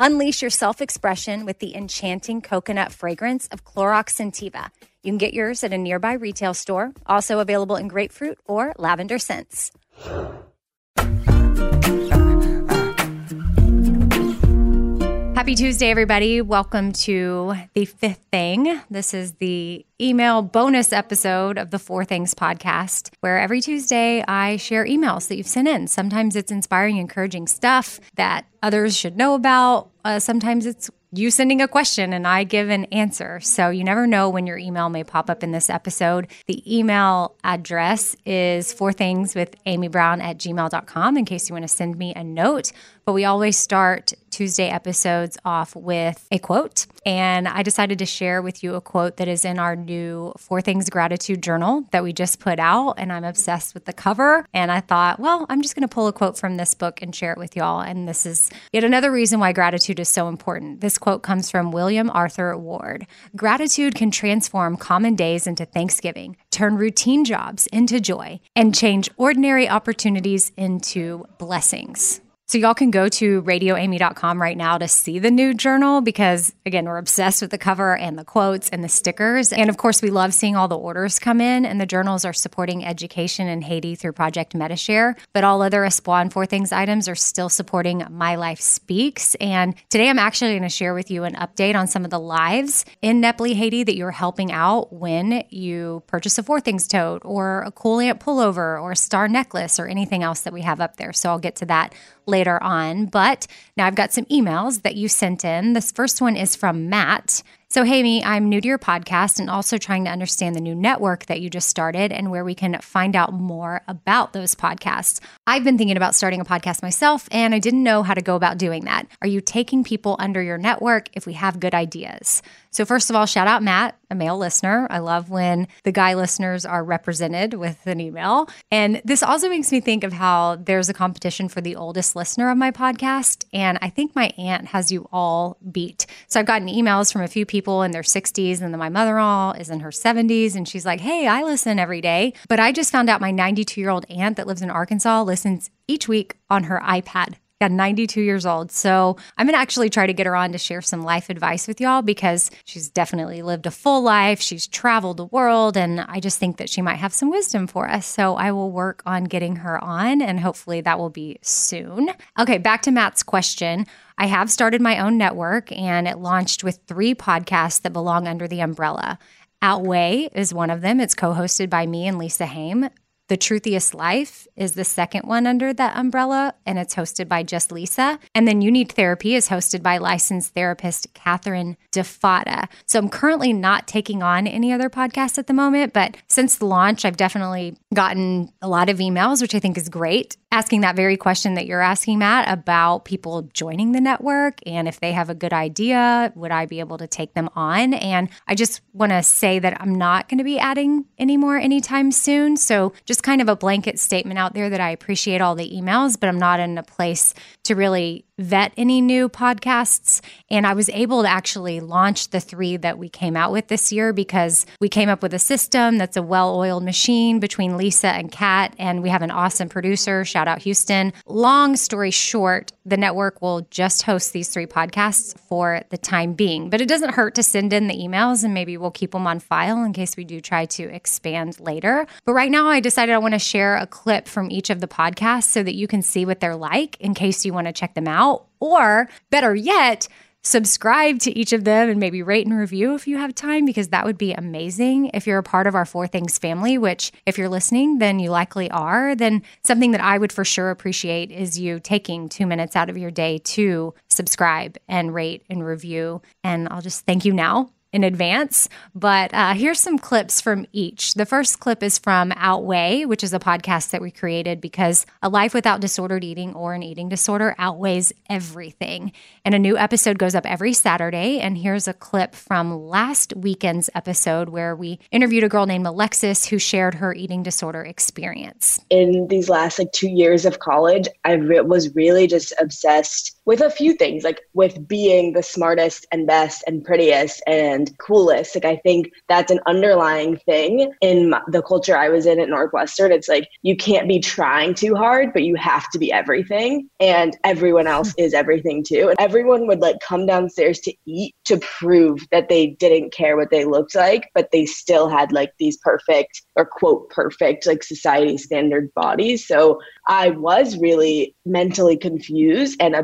Unleash your self-expression with the enchanting coconut fragrance of Clorox Scentiva. You can get yours at a nearby retail store, also available in grapefruit or lavender scents. Happy Tuesday, everybody. Welcome to The Fifth Thing. This is the email bonus episode of the Four Things Podcast, where every Tuesday I share emails that you've sent in. Sometimes it's inspiring, encouraging stuff that others should know about. Sometimes it's you sending a question and I give an answer. So you never know when your email may pop up in this episode. The email address is fourthingswithamybrown@gmail.com in case you want to send me a note. But we always start Tuesday episodes off with a quote. And I decided to share with you a quote that is in our new Four Things Gratitude Journal that we just put out. And I'm obsessed with the cover. And I thought, well, I'm just going to pull a quote from this book and share it with y'all. And this is yet another reason why gratitude is so important. This quote comes from William Arthur Ward. Gratitude can transform common days into Thanksgiving, turn routine jobs into joy, and change ordinary opportunities into blessings. So y'all can go to RadioAmy.com right now to see the new journal because, again, we're obsessed with the cover and the quotes and the stickers. And, of course, we love seeing all the orders come in, and the journals are supporting education in Haiti through Project MetaShare. But all other Espoir and Four Things items are still supporting My Life Speaks. And today I'm actually going to share with you an update on some of the lives in Nepali, Haiti that you're helping out when you purchase a Four Things tote or a cool ant pullover or a star necklace or anything else that we have up there. So I'll get to that later on. But now I've got some emails that you sent in. This first one is from Matt. So, hey, me, I'm new to your podcast and also trying to understand the new network that you just started and where we can find out more about those podcasts. I've been thinking about starting a podcast myself, and I didn't know how to go about doing that. Are you taking people under your network if we have good ideas? So first of all, shout out Matt, a male listener. I love when the guy listeners are represented with an email. And this also makes me think of how there's a competition for the oldest listener of my podcast. And I think my aunt has you all beat. So I've gotten emails from a few people in their 60s, and then my mother-in-law is in her 70s. And she's like, hey, I listen every day. But I just found out my 92-year-old aunt that lives in Arkansas listens each week on her iPad. Yeah, 92 years old. So I'm going to actually try to get her on to share some life advice with y'all because she's definitely lived a full life. She's traveled the world. And I just think that she might have some wisdom for us. So I will work on getting her on, and hopefully that will be soon. Okay, back to Matt's question. I have started my own network, and it launched with 3 podcasts that belong under the umbrella. Outweigh is one of them. It's co-hosted by me and Lisa Haim. The Truthiest Life is the second one under that umbrella, and it's hosted by just Lisa. And then You Need Therapy is hosted by licensed therapist Catherine Defada. So I'm currently not taking on any other podcasts at the moment, but since the launch, I've definitely gotten a lot of emails, which I think is great, asking that very question that you're asking, Matt, about people joining the network and if they have a good idea, would I be able to take them on? And I just want to say that I'm not going to be adding any more anytime soon. So just kind of a blanket statement out there that I appreciate all the emails, but I'm not in a place to really vet any new podcasts. And I was able to actually launch the three that we came out with this year because we came up with a system that's a well-oiled machine between Lisa and Kat, and we have an awesome producer, shout out Houston. Long story short, the network will just host these three podcasts for the time being, but it doesn't hurt to send in the emails and maybe we'll keep them on file in case we do try to expand later. But right now I decided I want to share a clip from each of the podcasts so that you can see what they're like in case you want to check them out. Or better yet, subscribe to each of them and maybe rate and review if you have time, because that would be amazing. If you're a part of our Four Things family, which if you're listening, then you likely are, then something that I would for sure appreciate is you taking 2 minutes out of your day to subscribe and rate and review. And I'll just thank you now in advance, but here's some clips from each. The first clip is from Outweigh, which is a podcast that we created because a life without disordered eating or an eating disorder outweighs everything. And a new episode goes up every Saturday. And here's a clip from last weekend's episode where we interviewed a girl named Alexis who shared her eating disorder experience. In these last 2 years of college, I was really just obsessed with a few things, like with being the smartest and best and prettiest and coolest. Like, I think that's an underlying thing in the culture I was in at Northwestern. It's like, you can't be trying too hard, but you have to be everything. And everyone else is everything too. And everyone would like come downstairs to eat to prove that they didn't care what they looked like, but they still had like these perfect or quote perfect, like society standard bodies. So I was really mentally confused and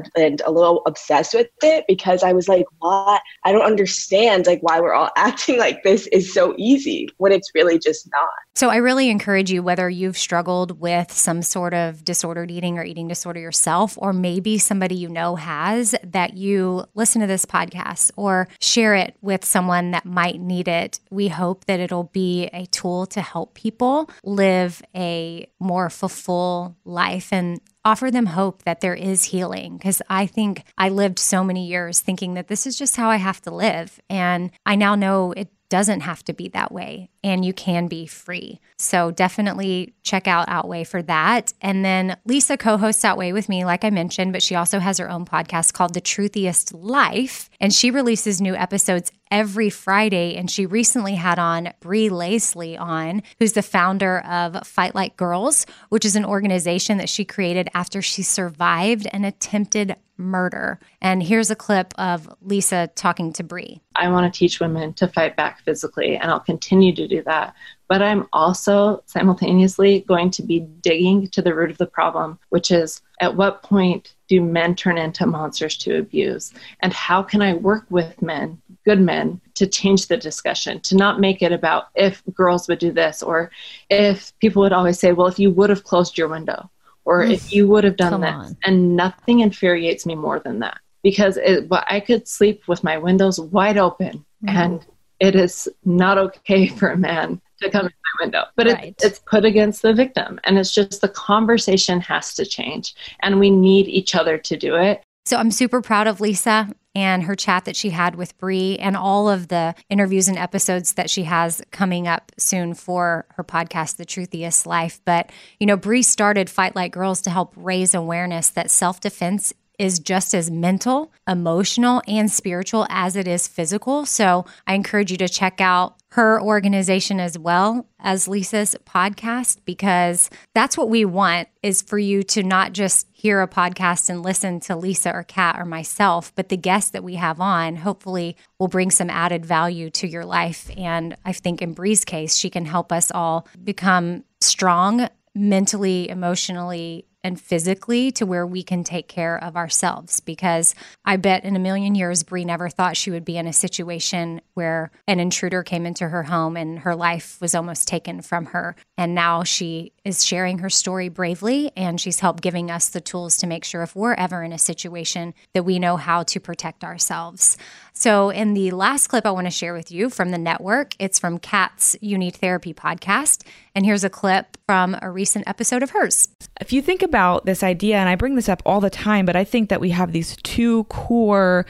a little obsessed with it, because I was like, what? I don't understand like why we're all acting like this is so easy when it's really just not. So I really encourage you, whether you've struggled with some sort of disordered eating or eating disorder yourself, or maybe somebody you know has, that you listen to this podcast or share it with someone that might need it. We hope that it'll be a tool to help people live a more fulfilled life and offer them hope that there is healing. Because I think I lived so many years thinking that this is just how I have to live. And I now know it doesn't have to be that way, and you can be free. So definitely check out Outweigh for that. And then Lisa co-hosts Outweigh with me, like I mentioned, but she also has her own podcast called The Truthiest Life, and she releases new episodes every Friday. And she recently had on Brie Laceley on, who's the founder of Fight Like Girls, which is an organization that she created after she survived an attempted murder. And here's a clip of Lisa talking to Brie. I want to teach women to fight back physically, and I'll continue to do that. But I'm also simultaneously going to be digging to the root of the problem, which is at what point do men turn into monsters to abuse? And how can I work with men, good men, to change the discussion, to not make it about if girls would do this, or if people would always say, well, if you would have closed your window, or if you would have done this. And nothing infuriates me more than that, because I could sleep with my windows wide open, and it is not okay for a man to come in my window. But it's put against the victim, and it's just the conversation has to change, and we need each other to do it. So I'm super proud of Lisa and her chat that she had with Brie, and all of the interviews and episodes that she has coming up soon for her podcast, The Truthiest Life. But, you know, Brie started Fight Like Girls to help raise awareness that self-defense is just as mental, emotional, and spiritual as it is physical. So I encourage you to check out her organization as well as Lisa's podcast, because that's what we want, is for you to not just hear a podcast and listen to Lisa or Kat or myself, but the guests that we have on hopefully will bring some added value to your life. And I think in Bree's case, she can help us all become strong mentally, emotionally, and physically to where we can take care of ourselves. Because I bet in a million years, Brie never thought she would be in a situation where an intruder came into her home and her life was almost taken from her. And now she is sharing her story bravely, and she's helped giving us the tools to make sure if we're ever in a situation that we know how to protect ourselves. So in the last clip I want to share with you from the network, it's from Kat's You Need Therapy podcast. And here's a clip from a recent episode of hers. If you think about this idea, and I bring this up all the time, but I think that we have these two core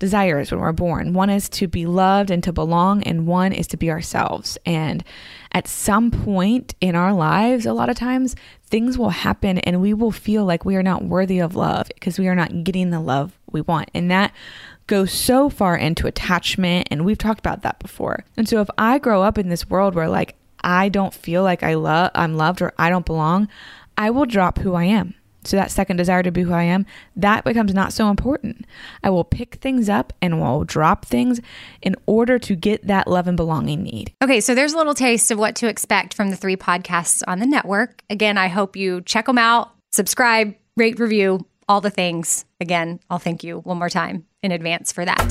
desires when we're born. One is to be loved and to belong, and one is to be ourselves. And at some point in our lives, a lot of times things will happen and we will feel like we are not worthy of love because we are not getting the love we want. And that go so far into attachment, and we've talked about that before. And so if I grow up in this world where like I don't feel like I'm loved or I don't belong, I will drop who I am. So that second desire to be who I am, that becomes not so important. I will pick things up and will drop things in order to get that love and belonging need. Okay, so there's a little taste of what to expect from the three podcasts on the network. Again, I hope you check them out, subscribe, rate, review, all the things. Again, I'll thank you one more time in advance for that.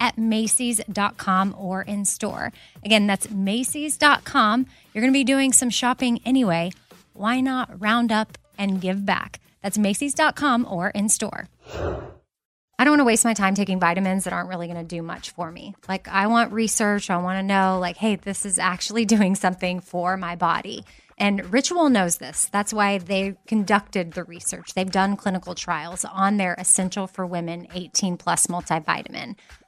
at Macy's.com or in store. Again, that's Macy's.com. You're going to be doing some shopping anyway. Why not round up and give back? That's Macy's.com or in store. I don't want to waste my time taking vitamins that aren't really going to do much for me. Like, I want research. I want to know, like, hey, this is actually doing something for my body. And Ritual knows this. That's why they conducted the research. They've done clinical trials on their Essential for Women 18+ multivitamin.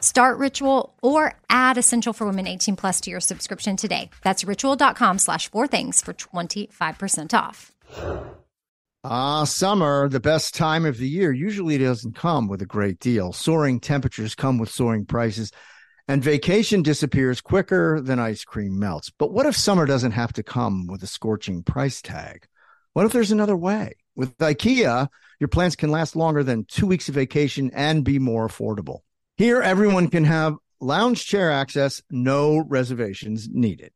Start Ritual or add Essential for Women 18+ to your subscription today. That's ritual.com/4things for 25% off. Summer, the best time of the year, usually doesn't come with a great deal. Soaring temperatures come with soaring prices, and vacation disappears quicker than ice cream melts. But what if summer doesn't have to come with a scorching price tag? What if there's another way? With IKEA, your plans can last longer than 2 weeks of vacation and be more affordable. Here, everyone can have lounge chair access, no reservations needed.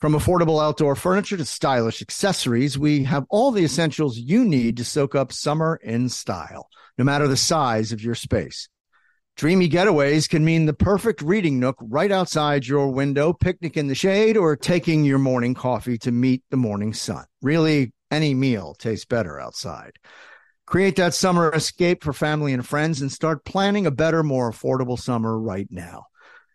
From affordable outdoor furniture to stylish accessories, we have all the essentials you need to soak up summer in style, no matter the size of your space. Dreamy getaways can mean the perfect reading nook right outside your window, picnic in the shade, or taking your morning coffee to meet the morning sun. Really, any meal tastes better outside. Create that summer escape for family and friends and start planning a better, more affordable summer right now.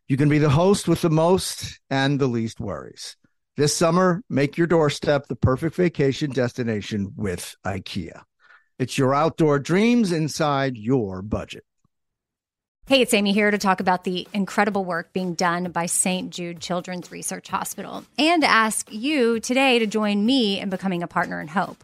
You can be the host with the most and the least worries. This summer, make your doorstep the perfect vacation destination with IKEA. It's your outdoor dreams inside your budget. Hey, it's Amy here to talk about the incredible work being done by St. Jude Children's Research Hospital and ask you today to join me in becoming a partner in hope.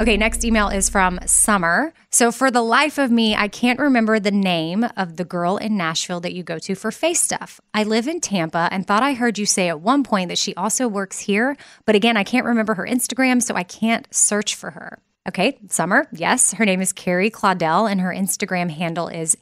Okay, next email is from Summer. So for the life of me, I can't remember the name of the girl in Nashville that you go to for face stuff. I live in Tampa and thought I heard you say at one point that she also works here. But again, I can't remember her Instagram, so I can't search for her. Okay, Summer, yes. Her name is Carrie Claudell, and her Instagram handle is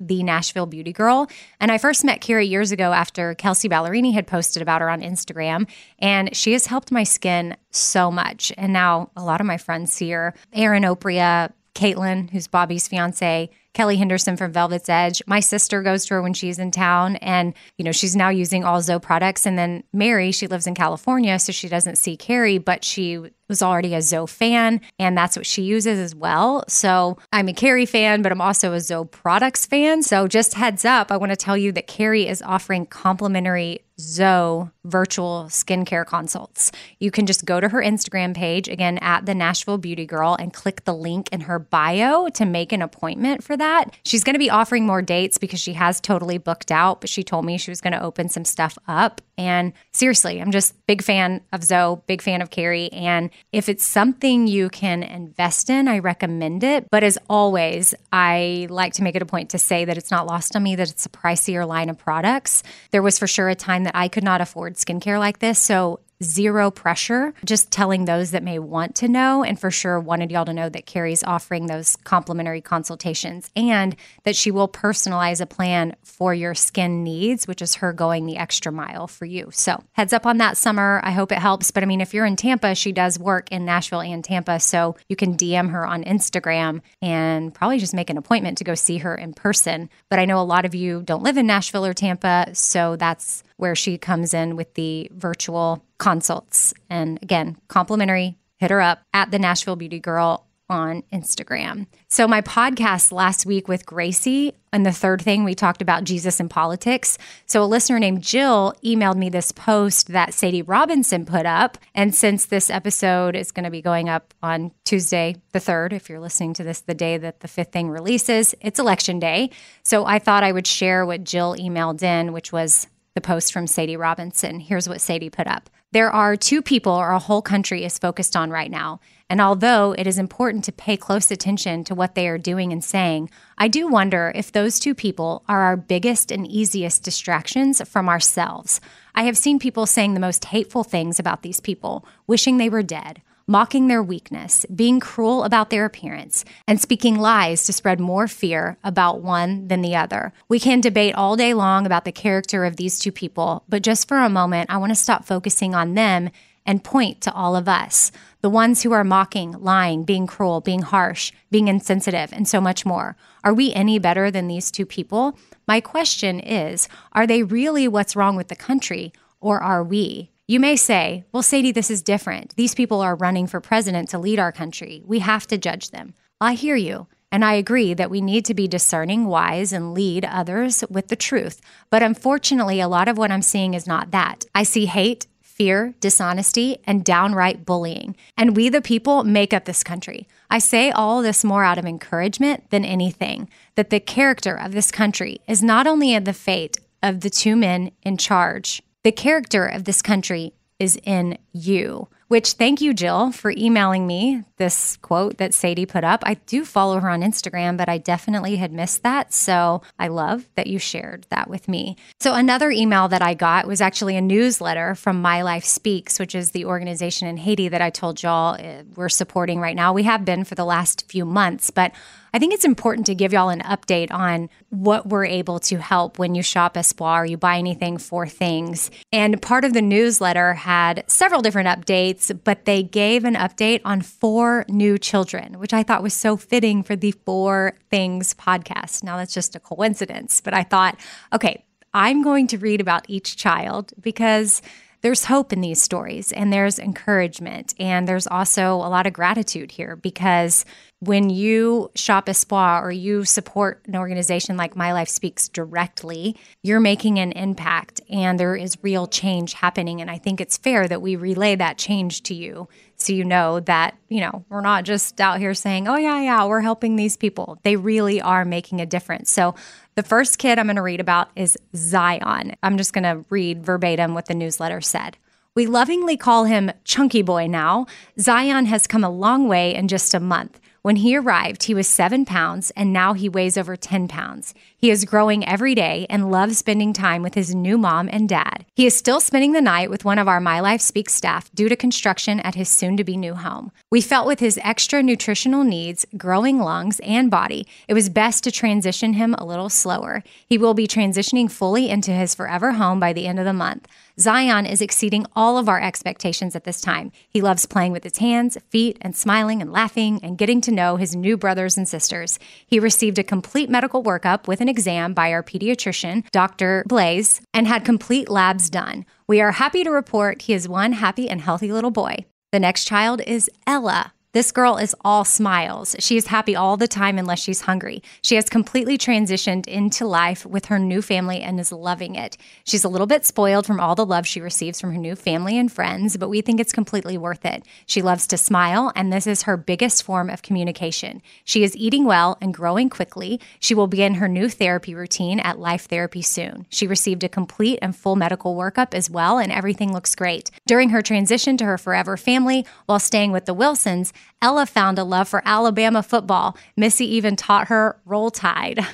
@the Nashville Beauty Girl. And I first met Carrie years ago after Kelsey Ballerini had posted about her on Instagram, and she has helped my skin so much. And now a lot of my friends see her. Erin Opria, Caitlin, who's Bobby's fiance, Kelly Henderson from Velvet's Edge. My sister goes to her when she's in town, and you know she's now using all Zoe products. And then Mary, she lives in California, so she doesn't see Carrie, but she was already a Zoe fan, and that's what she uses as well. So I'm a Carrie fan, but I'm also a Zoe products fan. So just heads up, I want to tell you that Carrie is offering complimentary Zoe virtual skincare consults. You can just go to her Instagram page, again, @the Nashville Beauty Girl, and click the link in her bio to make an appointment for that. She's going to be offering more dates because she has totally booked out, but she told me she was going to open some stuff up. And seriously, I'm just big fan of Zoe, big fan of Carrie. And if it's something you can invest in, I recommend it. But as always, I like to make it a point to say that it's not lost on me that it's a pricier line of products. There was for sure a time that I could not afford skincare like this. So zero pressure, just telling those that may want to know, and for sure wanted y'all to know that Carrie's offering those complimentary consultations and that she will personalize a plan for your skin needs, which is her going the extra mile for you. So heads up on that, Summer. I hope it helps. But I mean, if you're in Tampa, she does work in Nashville and Tampa, so you can DM her on Instagram and probably just make an appointment to go see her in person. But I know a lot of you don't live in Nashville or Tampa, so that's where she comes in with the virtual consults. And again, complimentary, hit her up @the Nashville Beauty Girl on Instagram. So my podcast last week with Gracie, and the third thing, we talked about Jesus and politics. So a listener named Jill emailed me this post that Sadie Robinson put up. And since this episode is going to be going up on Tuesday the 3rd, if you're listening to this the day that The Fifth Thing releases, it's election day. So I thought I would share what Jill emailed in, which was the post from Sadie Robinson. Here's what Sadie put up. There are two people our whole country is focused on right now, and although it is important to pay close attention to what they are doing and saying, I do wonder if those two people are our biggest and easiest distractions from ourselves. I have seen people saying the most hateful things about these people, wishing they were dead, mocking their weakness, being cruel about their appearance, and speaking lies to spread more fear about one than the other. We can debate all day long about the character of these two people, but just for a moment, I want to stop focusing on them and point to all of us, the ones who are mocking, lying, being cruel, being harsh, being insensitive, and so much more. Are we any better than these two people? My question is, are they really what's wrong with the country, or are we? You may say, well, Sadie, this is different. These people are running for president to lead our country. We have to judge them. I hear you, and I agree that we need to be discerning, wise, and lead others with the truth. But unfortunately, a lot of what I'm seeing is not that. I see hate, fear, dishonesty, and downright bullying. And we, the people, make up this country. I say all this more out of encouragement than anything, that the character of this country is not only in the fate of the two men in charge. The character of this country is in you. which thank you, Jill, for emailing me this quote that Sadie put up. I do follow her on Instagram, but I definitely had missed that. So I love that you shared that with me. So another email that I got was actually a newsletter from My Life Speaks, which is the organization in Haiti that I told y'all we're supporting right now. We have been for the last few months, but I think it's important to give y'all an update on what we're able to help when you shop Espoir, you buy anything, Four Things. And part of the newsletter had several different updates, but they gave an update on 4 new children, which I thought was so fitting for the Four Things podcast. Now, that's just a coincidence, but I thought, okay, I'm going to read about each child because there's hope in these stories and there's encouragement. And there's also a lot of gratitude here because when you shop Espoir or you support an organization like My Life Speaks directly, you're making an impact and there is real change happening. And I think it's fair that we relay that change to you so you know that, you know, we're not just out here saying, oh, yeah, we're helping these people. They really are making a difference. So the first kid I'm going to read about is Zion. I'm just going to read verbatim what the newsletter said. We lovingly call him Chunky Boy now. Zion has come a long way in just a month. When he arrived, he was 7 pounds, and now he weighs over 10 pounds. He is growing every day and loves spending time with his new mom and dad. He is still spending the night with one of our My Life Speaks staff due to construction at his soon-to-be new home. We felt with his extra nutritional needs, growing lungs, and body, it was best to transition him a little slower. He will be transitioning fully into his forever home by the end of the month. Zion is exceeding all of our expectations at this time. He loves playing with his hands, feet, and smiling and laughing and getting to know his new brothers and sisters. He received a complete medical workup with an exam by our pediatrician, Dr. Blaze, and had complete labs done. We are happy to report he is one happy and healthy little boy. The next child is Ella. This girl is all smiles. She is happy all the time unless she's hungry. She has completely transitioned into life with her new family and is loving it. She's a little bit spoiled from all the love she receives from her new family and friends, but we think it's completely worth it. She loves to smile, and this is her biggest form of communication. She is eating well and growing quickly. She will begin her new therapy routine at Life Therapy soon. She received a complete and full medical workup as well, and everything looks great. During her transition to her forever family, while staying with the Wilsons, Ella found a love for Alabama football. Missy even taught her Roll Tide.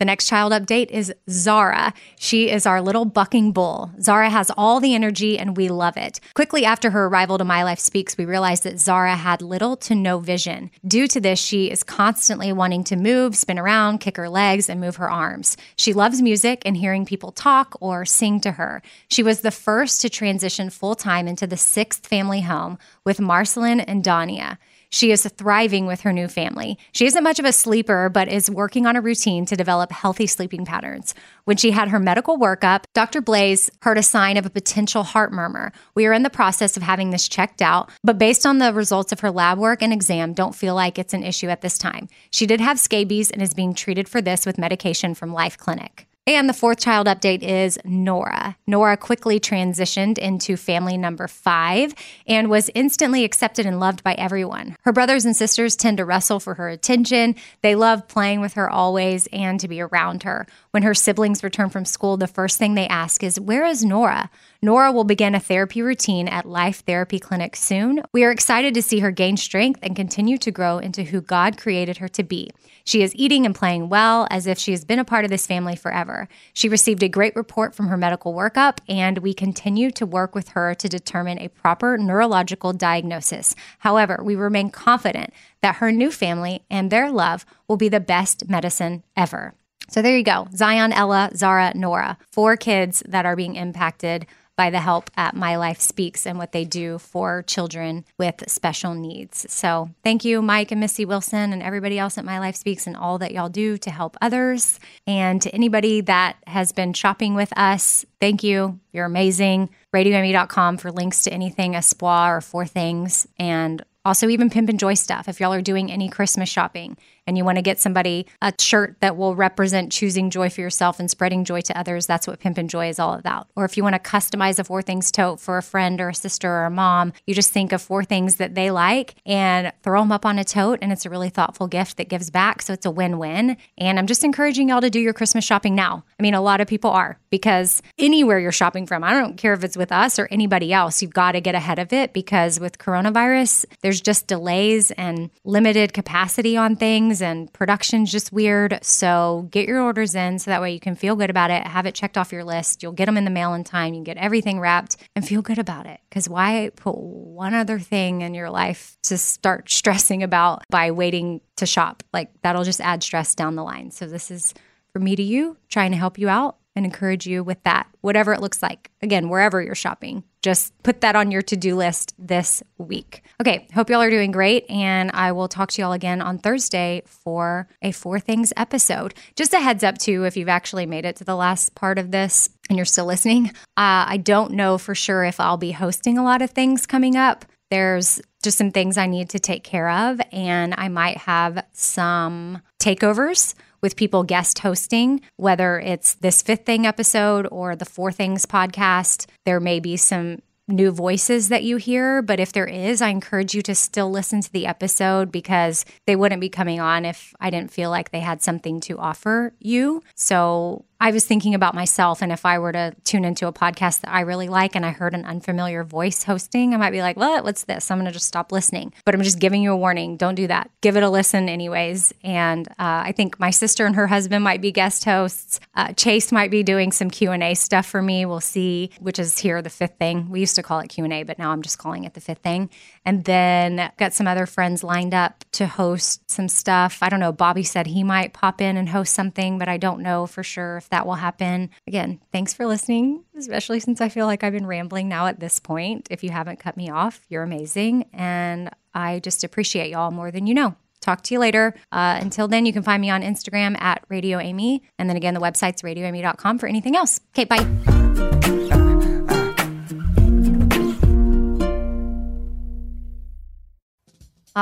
The next child update is Zara. She is our little bucking bull. Zara has all the energy and we love it. Quickly after her arrival to My Life Speaks, we realized that Zara had little to no vision. Due to this, she is constantly wanting to move, spin around, kick her legs, and move her arms. She loves music and hearing people talk or sing to her. She was the first to transition full-time into the 6th family home with Marceline and Donia. She is thriving with her new family. She isn't much of a sleeper, but is working on a routine to develop healthy sleeping patterns. When she had her medical workup, Dr. Blaze heard a sign of a potential heart murmur. We are in the process of having this checked out, but based on the results of her lab work and exam, don't feel like it's an issue at this time. She did have scabies and is being treated for this with medication from Life Clinic. And the fourth child update is Nora. Nora quickly transitioned into family number 5 and was instantly accepted and loved by everyone. Her brothers and sisters tend to wrestle for her attention. They love playing with her always and to be around her. When her siblings return from school, the first thing they ask is, "Where is Nora?" Nora will begin a therapy routine at Life Therapy Clinic soon. We are excited to see her gain strength and continue to grow into who God created her to be. She is eating and playing well, as if she has been a part of this family forever. She received a great report from her medical workup, and we continue to work with her to determine a proper neurological diagnosis. However, we remain confident that her new family and their love will be the best medicine ever. So there you go. Zion, Ella, Zara, Nora. 4 kids that are being impacted by the help at My Life Speaks and what they do for children with special needs. So thank you, Mike and Missy Wilson and everybody else at My Life Speaks and all that y'all do to help others. And to anybody that has been shopping with us, thank you. You're amazing. RadioAmy.com for links to anything Espoir or Four Things, and also even Pimp and Joy stuff if y'all are doing any Christmas shopping. and you want to get somebody a shirt that will represent choosing joy for yourself and spreading joy to others, that's what Pimp and Joy is all about. Or if you want to customize a Four Things tote for a friend or a sister or a mom, you just think of four things that they like and throw them up on a tote, and it's a really thoughtful gift that gives back. So it's a win-win. And I'm just encouraging y'all to do your Christmas shopping now. I mean, a lot of people are, because anywhere you're shopping from, I don't care if it's with us or anybody else, you've got to get ahead of it, because with coronavirus, there's just delays and limited capacity on things, and production's just weird. So get your orders in so that way you can feel good about it, have it checked off your list. You'll get them in the mail in time. You can get everything wrapped and feel good about it. Because why put one other thing in your life to start stressing about by waiting to shop? Like, that'll just add stress down the line. So this is from me to you, trying to help you out and encourage you with that, whatever it looks like. Again, wherever you're shopping, just put that on your to-do list this week. Okay, hope y'all are doing great, and I will talk to y'all again on Thursday for a Four Things episode. Just a heads up, too, if you've actually made it to the last part of this and you're still listening, I don't know for sure if I'll be hosting a lot of things coming up. There's just some things I need to take care of, and I might have some takeovers with people guest hosting, whether it's this Fifth Thing episode or the Four Things podcast. There may be some new voices that you hear, but if there is, I encourage you to still listen to the episode, because they wouldn't be coming on if I didn't feel like they had something to offer you. So I was thinking about myself, and if I were to tune into a podcast that I really like and I heard an unfamiliar voice hosting, I might be like, well, what's this? I'm going to just stop listening. But I'm just giving you a warning. Don't do that. Give it a listen anyways. And I think my sister and her husband might be guest hosts. Chase might be doing some Q&A stuff for me. We'll see, which is here, the Fifth Thing. We used to call it Q&A, but now I'm just calling it the Fifth Thing. And then got some other friends lined up to host some stuff. I don't know. Bobby said he might pop in and host something, but I don't know for sure if that will happen. Again, thanks for listening, especially since I feel like I've been rambling now at this point. If you haven't cut me off, you're amazing. And I just appreciate y'all more than you know. Talk to you later. Until then, you can find me on Instagram at RadioAmy. And then again, the website's RadioAmy.com for anything else. Okay, bye.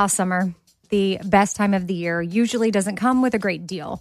Summer, the best time of the year, usually doesn't come with a great deal.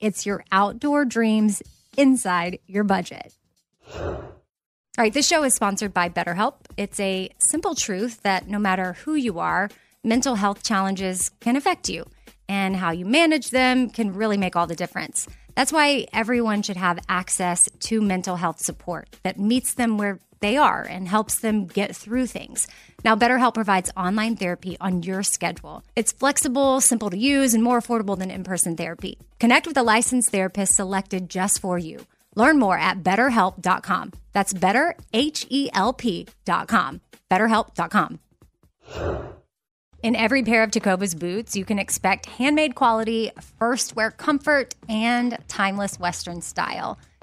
It's your outdoor dreams inside your budget. All right, this show is sponsored by BetterHelp. It's a simple truth that no matter who you are, mental health challenges can affect you, and how you manage them can really make all the difference. That's why everyone should have access to mental health support that meets them where they are and helps them get through things. Now, BetterHelp provides online therapy on your schedule. It's flexible, simple to use, and more affordable than in-person therapy. Connect with a licensed therapist selected just for you. Learn more at BetterHelp.com. That's BetterHelp.com. BetterHelp.com. In every pair of Tecovas boots, you can expect handmade quality, first wear comfort, and timeless Western style.